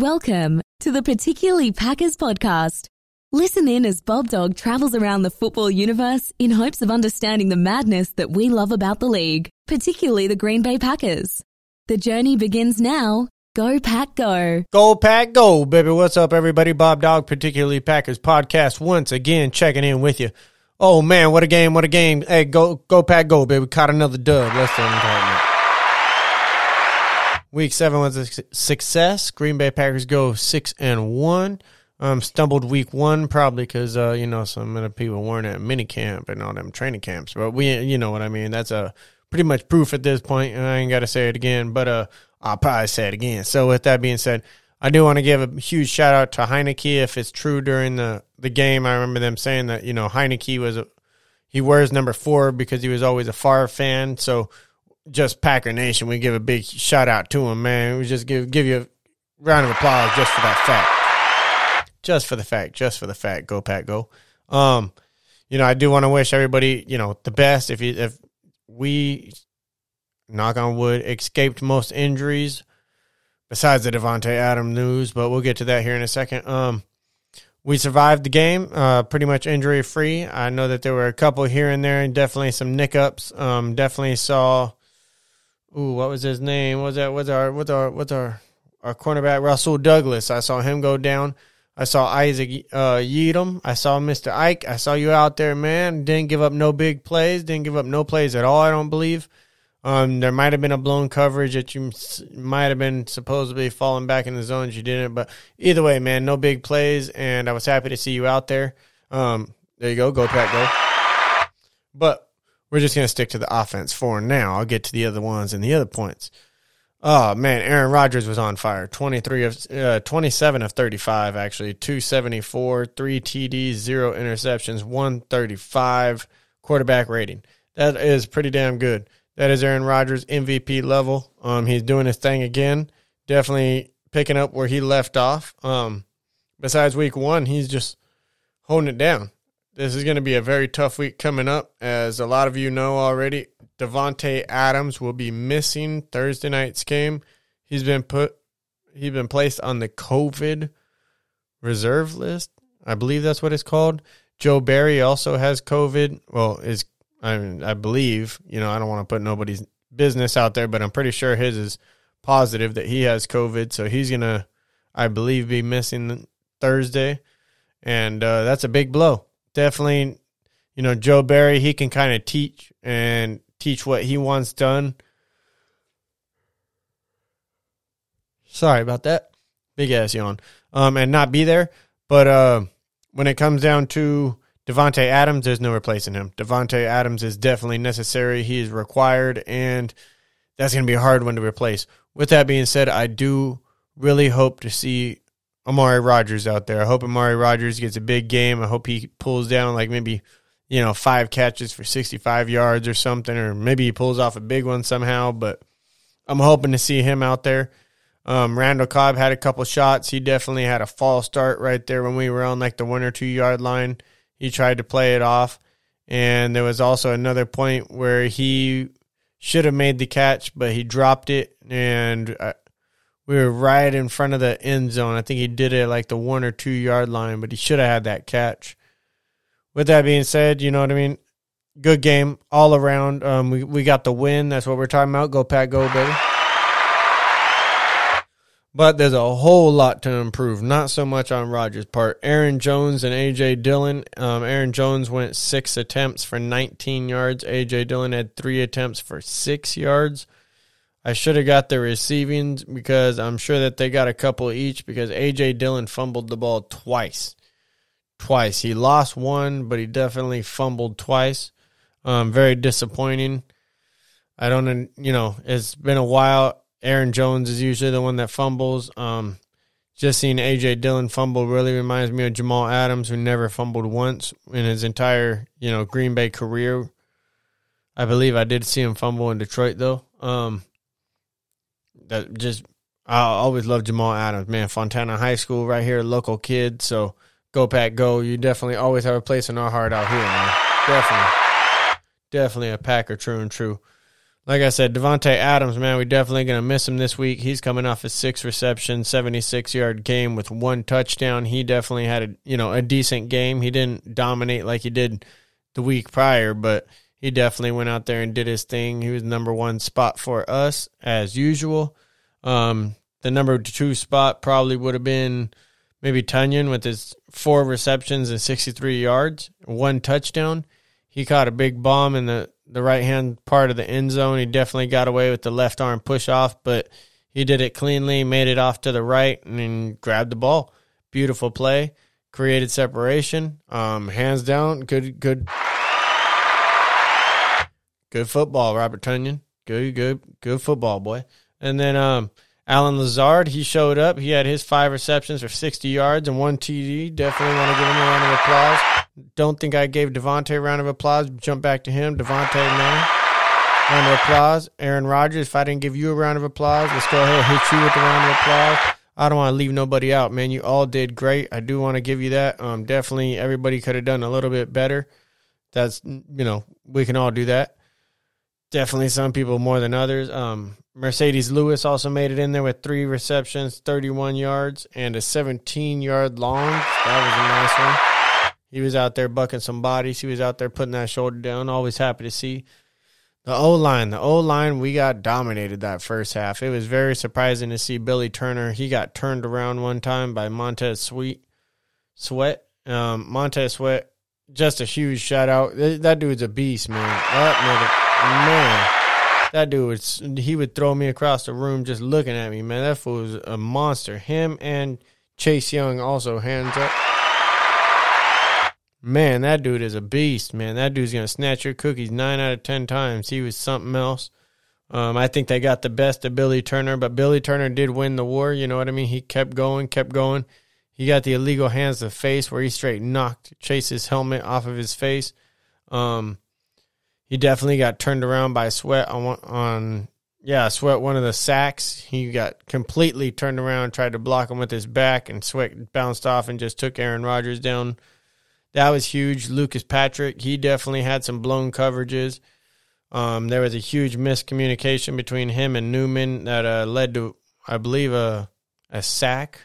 Welcome to the Particularly Packers Podcast. Listen in as Bob Dog travels around the football universe in hopes of understanding the madness that we love about the league, particularly the Green Bay Packers. The journey begins now. Go Pack Go. Go Pack Go, baby. What's up, everybody? Bob Dog, Particularly Packers Podcast, once again checking in with you. Oh, man, what a game, what a game. Hey, go Pack Go, baby. Caught another dub. Let's end it. Week 7 was a success. Green Bay Packers go 6-1. Stumbled week 1 probably because, some of the people weren't at minicamp and all them training camps. But you know what I mean. That's pretty much proof at this point. I ain't got to say it again, but I'll probably say it again. So with that being said, I do want to give a huge shout-out to Heinicke. If it's true during the game, I remember them saying that, Heinicke he wears number 4 because he was always a Favre fan. So just Packer Nation, we give a big shout-out to him, man. We just give you a round of applause just for that fact. Just for the fact. Go, Pack, go. I do want to wish everybody, the best. If we, knock on wood, escaped most injuries besides the Davante Adams news, but we'll get to that here in a second. We survived the game, pretty much injury-free. I know that there were a couple here and there, and definitely some nick-ups. Definitely saw, what was his name? What's our cornerback? Rasul Douglas. I saw him go down. I saw Isaac Yiadom. I saw Mr. Ike. I saw you out there, man. Didn't give up no big plays. Didn't give up no plays at all, I don't believe. There might have been a blown coverage that you might have been supposedly falling back in the zones. You didn't, but either way, man, no big plays, and I was happy to see you out there. There you go. Go, Pack, go. But we're just going to stick to the offense for now. I'll get to the other ones and the other points. Oh, man, Aaron Rodgers was on fire. 27 of 35, actually. 274, 3 TDs, 0 interceptions, 135 quarterback rating. That is pretty damn good. That is Aaron Rodgers MVP level. He's doing his thing again. Definitely picking up where he left off. Besides week 1, he's just holding it down. This is going to be a very tough week coming up. As a lot of you know already, Davante Adams will be missing Thursday night's game. He's been placed on the COVID reserve list. I believe that's what it's called. Joe Barry also has COVID. Well, I believe, I don't want to put nobody's business out there, but I'm pretty sure his is positive that he has COVID. So he's going to, I believe, be missing Thursday. And that's a big blow. Definitely, Joe Barry, he can kind of teach what he wants done. Sorry about that. Big ass yawn. And not be there. But when it comes down to Davante Adams, there's no replacing him. Davante Adams is definitely necessary. He is required, and that's going to be a hard one to replace. With that being said, I do really hope to see Amari Rodgers out there. I hope Amari Rodgers gets a big game. I hope he pulls down maybe 5 catches for 65 yards or something, or maybe he pulls off a big one somehow, but I'm hoping to see him out there. Randall Cobb had a couple shots. He definitely had a false start right there when we were on the 1 or 2 yard line. He tried to play it off, and there was also another point where he should have made the catch, but he dropped it, and we were right in front of the end zone. I think he did it at the 1 or 2 yard line, but he should have had that catch. With that being said, you know what I mean? Good game all around. We got the win. That's what we're talking about. Go, Pack, go, baby. But there's a whole lot to improve, not so much on Rodgers' part. Aaron Jones and A.J. Dillon. Aaron Jones went 6 attempts for 19 yards. A.J. Dillon had 3 attempts for 6 yards. I should have got the receiving because I'm sure that they got a couple each because A.J. Dillon fumbled the ball twice. He lost one, but he definitely fumbled twice. Very disappointing. I don't, it's been a while. Aaron Jones is usually the one that fumbles. Just seeing A.J. Dillon fumble really reminds me of Jamal Adams, who never fumbled once in his entire, Green Bay career. I believe I did see him fumble in Detroit, though. I always loved Jamal Adams. Man, Fontana High School right here, local kid. So go, Pack, go. You definitely always have a place in our heart out here, man. Definitely. Definitely a Packer, true and true. Like I said, Davante Adams, man, we're definitely going to miss him this week. He's coming off a 6-reception, 76-yard game with 1 touchdown. He definitely had a decent game. He didn't dominate like he did the week prior, but he definitely went out there and did his thing. He was number 1 spot for us, as usual. The number 2 spot probably would have been maybe Tonyan with his 4 receptions and 63 yards, 1 touchdown. He caught a big bomb in the right-hand part of the end zone. He definitely got away with the left-arm push-off, but he did it cleanly, made it off to the right, and then grabbed the ball. Beautiful play. Created separation. Hands down, good football, Robert Tonyan. Good football, boy. And then Alan Lazard, he showed up. He had his 5 receptions for 60 yards and 1 TD. Definitely want to give him a round of applause. Don't think I gave Devontae a round of applause. Jump back to him. Devontae, man. Round of applause. Aaron Rodgers, if I didn't give you a round of applause, let's go ahead and hit you with a round of applause. I don't want to leave nobody out, man. You all did great. I do want to give you that. Definitely everybody could have done a little bit better. That's, we can all do that. Definitely some people more than others. Mercedes Lewis also made it in there with 3 receptions, 31 yards, and a 17-yard long. That was a nice one. He was out there bucking some bodies. He was out there putting that shoulder down. Always happy to see. The O-line, we got dominated that first half. It was very surprising to see Billy Turner. He got turned around one time by Montez Sweat. Montez Sweat, just a huge shout-out. That dude's a beast, man. That dude, he would throw me across the room just looking at me, man. That fool was a monster. Him and Chase Young also, hands up. Man, that dude is a beast, man. That dude's going to snatch your cookies 9 out of 10 times. He was something else. I think they got the best of Billy Turner, but Billy Turner did win the war. You know what I mean? He kept going. He got the illegal hands to the face where he straight knocked Chase's helmet off of his face. He definitely got turned around by Sweat Sweat, one of the sacks. He got completely turned around, tried to block him with his back, and Sweat bounced off and just took Aaron Rodgers down. That was huge. Lucas Patrick, he definitely had some blown coverages. There was a huge miscommunication between him and Newman that led to, I believe, a sack.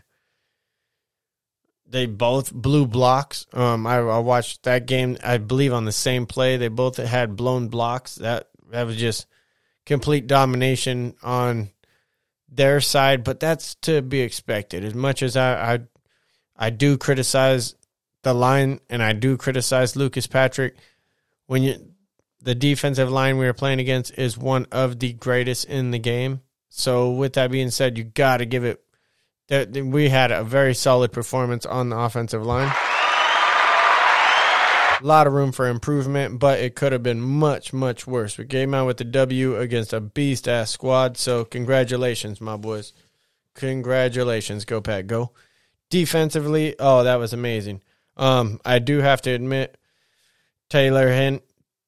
They both blew blocks. I watched that game, I believe, on the same play. They both had blown blocks. That was just complete domination on their side, but that's to be expected. As much as I do criticize the line, and I do criticize Lucas Patrick. The defensive line we were playing against is one of the greatest in the game. So with that being said, you got to give it that we had a very solid performance on the offensive line. A lot of room for improvement, but it could have been much, much worse. We came out with the W against a beast-ass squad, so congratulations, my boys. Congratulations. Go, Pack, go. Defensively, that was amazing. I do have to admit, Taylor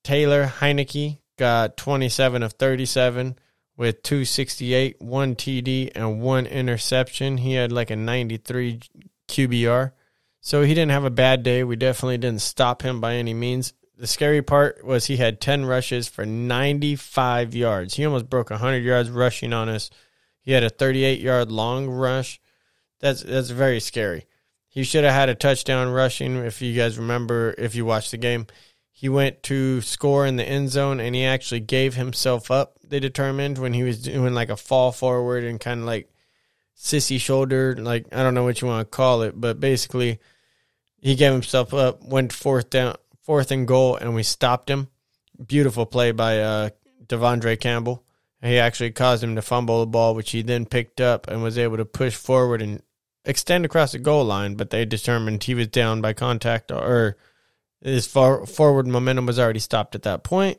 Heinicke got 27 of 37 with 268, 1 TD, and 1 interception. He had like a 93 QBR. So he didn't have a bad day. We definitely didn't stop him by any means. The scary part was he had 10 rushes for 95 yards. He almost broke 100 yards rushing on us. He had a 38-yard long rush. That's very scary. He should have had a touchdown rushing, if you guys remember, if you watched the game. He went to score in the end zone, and he actually gave himself up, they determined, when he was doing like a fall forward and kind of like sissy shoulder, like I don't know what you want to call it, but basically he gave himself up, went fourth and goal, and we stopped him. Beautiful play by Devondre Campbell. He actually caused him to fumble the ball, which he then picked up and was able to push forward and extend across the goal line, but they determined he was down by contact, or his forward momentum was already stopped at that point.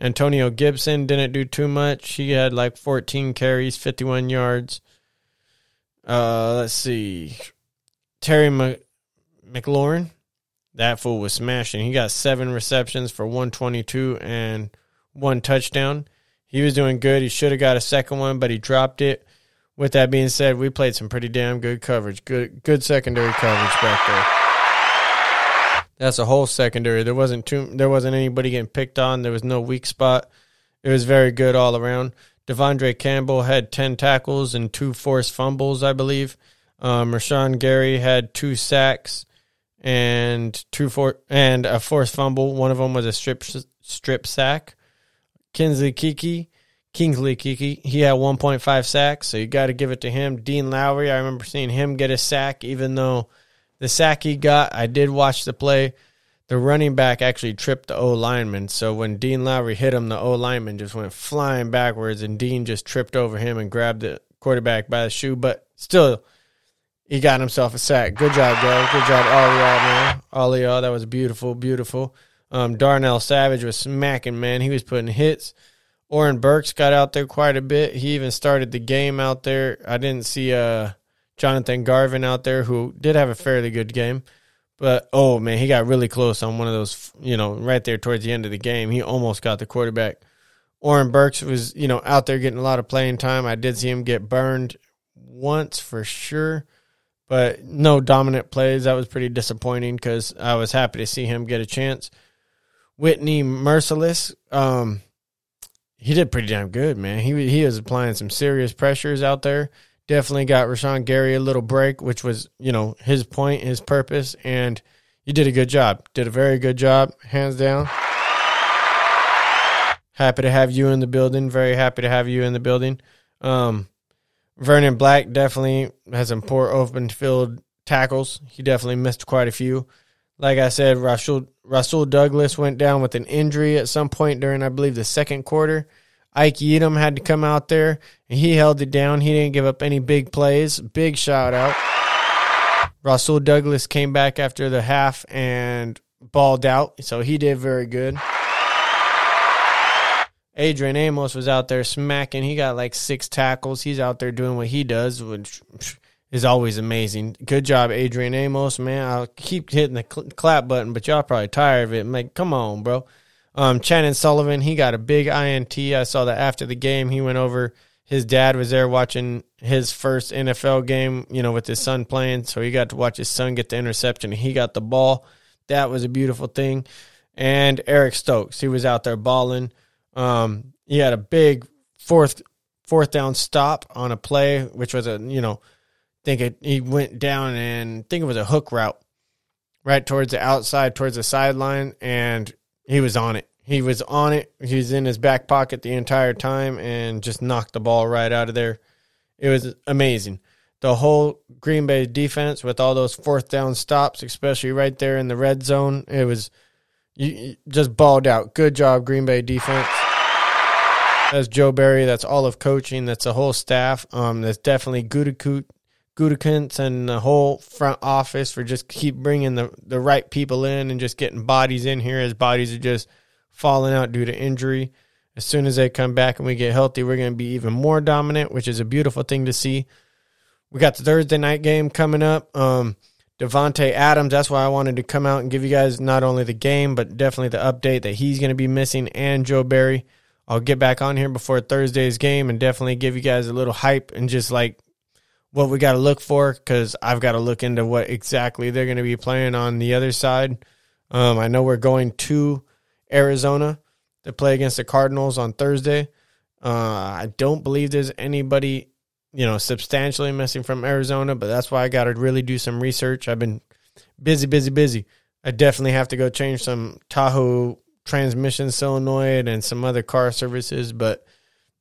Antonio Gibson didn't do too much. He had like 14 carries, 51 yards. Let's see. Terry McLaurin, that fool was smashing. He got 7 receptions for 122 and 1 touchdown. He was doing good. He should have got a second one, but he dropped it. With that being said, we played some pretty damn good coverage. Good secondary coverage back there. That's a whole secondary. There wasn't anybody getting picked on. There was no weak spot. It was very good all around. Devondre Campbell had 10 tackles and 2 forced fumbles, I believe. Rashawn Gary had 2 sacks and a forced fumble. One of them was a strip sack. Kingsley Kiki, he had 1.5 sacks, so you got to give it to him. Dean Lowry, I remember seeing him get a sack, even though the sack he got, I did watch the play. The running back actually tripped the O-lineman, so when Dean Lowry hit him, the O-lineman just went flying backwards, and Dean just tripped over him and grabbed the quarterback by the shoe, but still, he got himself a sack. Good job, bro. Good job, all y'all, man. That was beautiful, beautiful. Darnell Savage was smacking, man. He was putting hits. Oren Burks got out there quite a bit. He even started the game out there. I didn't see Jonathan Garvin out there, who did have a fairly good game. But, oh, man, he got really close on one of those, right there towards the end of the game. He almost got the quarterback. Oren Burks was, out there getting a lot of playing time. I did see him get burned once for sure, but no dominant plays. That was pretty disappointing because I was happy to see him get a chance. Whitney Merciless, he did pretty damn good, man. He was applying some serious pressures out there. Definitely got Rashawn Gary a little break, which was, his point, his purpose, and you did a good job. Did a very good job, hands down. Happy to have you in the building. Very happy to have you in the building. Vernon Black definitely has some poor open field tackles. He definitely missed quite a few. Like I said, Rasul Douglas went down with an injury at some point during, I believe, the second quarter. Ike Yiadom had to come out there, and he held it down. He didn't give up any big plays. Big shout-out. Rasul Douglas came back after the half and balled out, so he did very good. Adrian Amos was out there smacking. He got like 6 tackles. He's out there doing what he does, which is always amazing. Good job, Adrian Amos, man. I'll keep hitting the clap button, but y'all probably tired of it. I'm like, come on, bro. Channon Sullivan, he got a big INT. I saw that after the game. He went over. His dad was there watching his first NFL game, with his son playing. So he got to watch his son get the interception. He got the ball. That was a beautiful thing. And Eric Stokes, he was out there balling. He had a big fourth down stop on a play, which was he went down and it was a hook route right towards the outside, towards the sideline, and he was on it. He was on it. He was in his back pocket the entire time and just knocked the ball right out of there. It was amazing. The whole Green Bay defense with all those fourth down stops, especially right there in the red zone, it was you just balled out. Good job, Green Bay defense. That's Joe Barry. That's all of coaching. That's the whole staff. That's definitely Gutekunst and the whole front office for just keep bringing the right people in and just getting bodies in here as bodies are just falling out due to injury. As soon as they come back and we get healthy, we're going to be even more dominant, which is a beautiful thing to see. We got the Thursday night game coming up. Davante Adams, that's why I wanted to come out and give you guys not only the game, but definitely the update that he's going to be missing and Joe Barry. I'll get back on here before Thursday's game and definitely give you guys a little hype and just like what we got to look for, because I've got to look into what exactly they're going to be playing on the other side. I know we're going to Arizona to play against the Cardinals on Thursday. I don't believe there's anybody substantially missing from Arizona, but that's why I got to really do some research. I've been busy. I definitely have to go change some Tahoe transmission solenoid and some other car services, but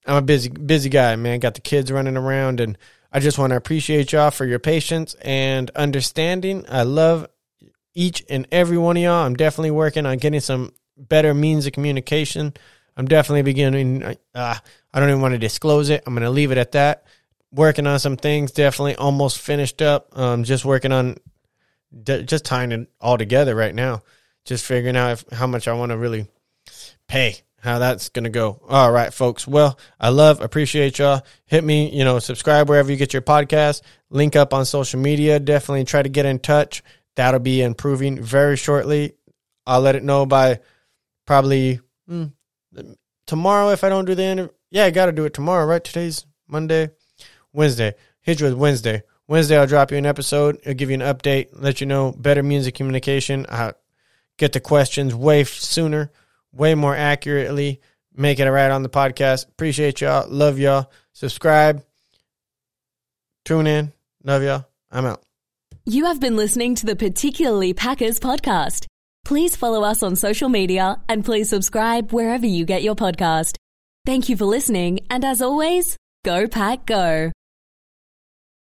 I'm a busy guy, man. Got the kids running around, and I just want to appreciate y'all for your patience and understanding. I love each and every one of y'all. I'm definitely working on getting some better means of communication. I'm definitely beginning. I don't even want to disclose it. I'm going to leave it at that. Working on some things, definitely almost finished up. Just working on just tying it all together right now. Just figuring out how much I want to really pay, how that's going to go. All right, folks. Well, I appreciate y'all. Hit me, subscribe wherever you get your podcast. Link up on social media. Definitely try to get in touch. That'll be improving very shortly. I'll let it know by probably tomorrow if I don't do the interview. Yeah, I got to do it tomorrow, right? Today's Monday. Wednesday. Hit you with Wednesday. Wednesday, I'll drop you an episode. I'll give you an update, let you know better music communication. I'll get the questions way sooner, way more accurately, making it right on the podcast. Appreciate y'all. Love y'all. Subscribe. Tune in. Love y'all. I'm out. You have been listening to the Particularly Packers podcast. Please follow us on social media and please subscribe wherever you get your podcast. Thank you for listening, and as always, go Pack Go!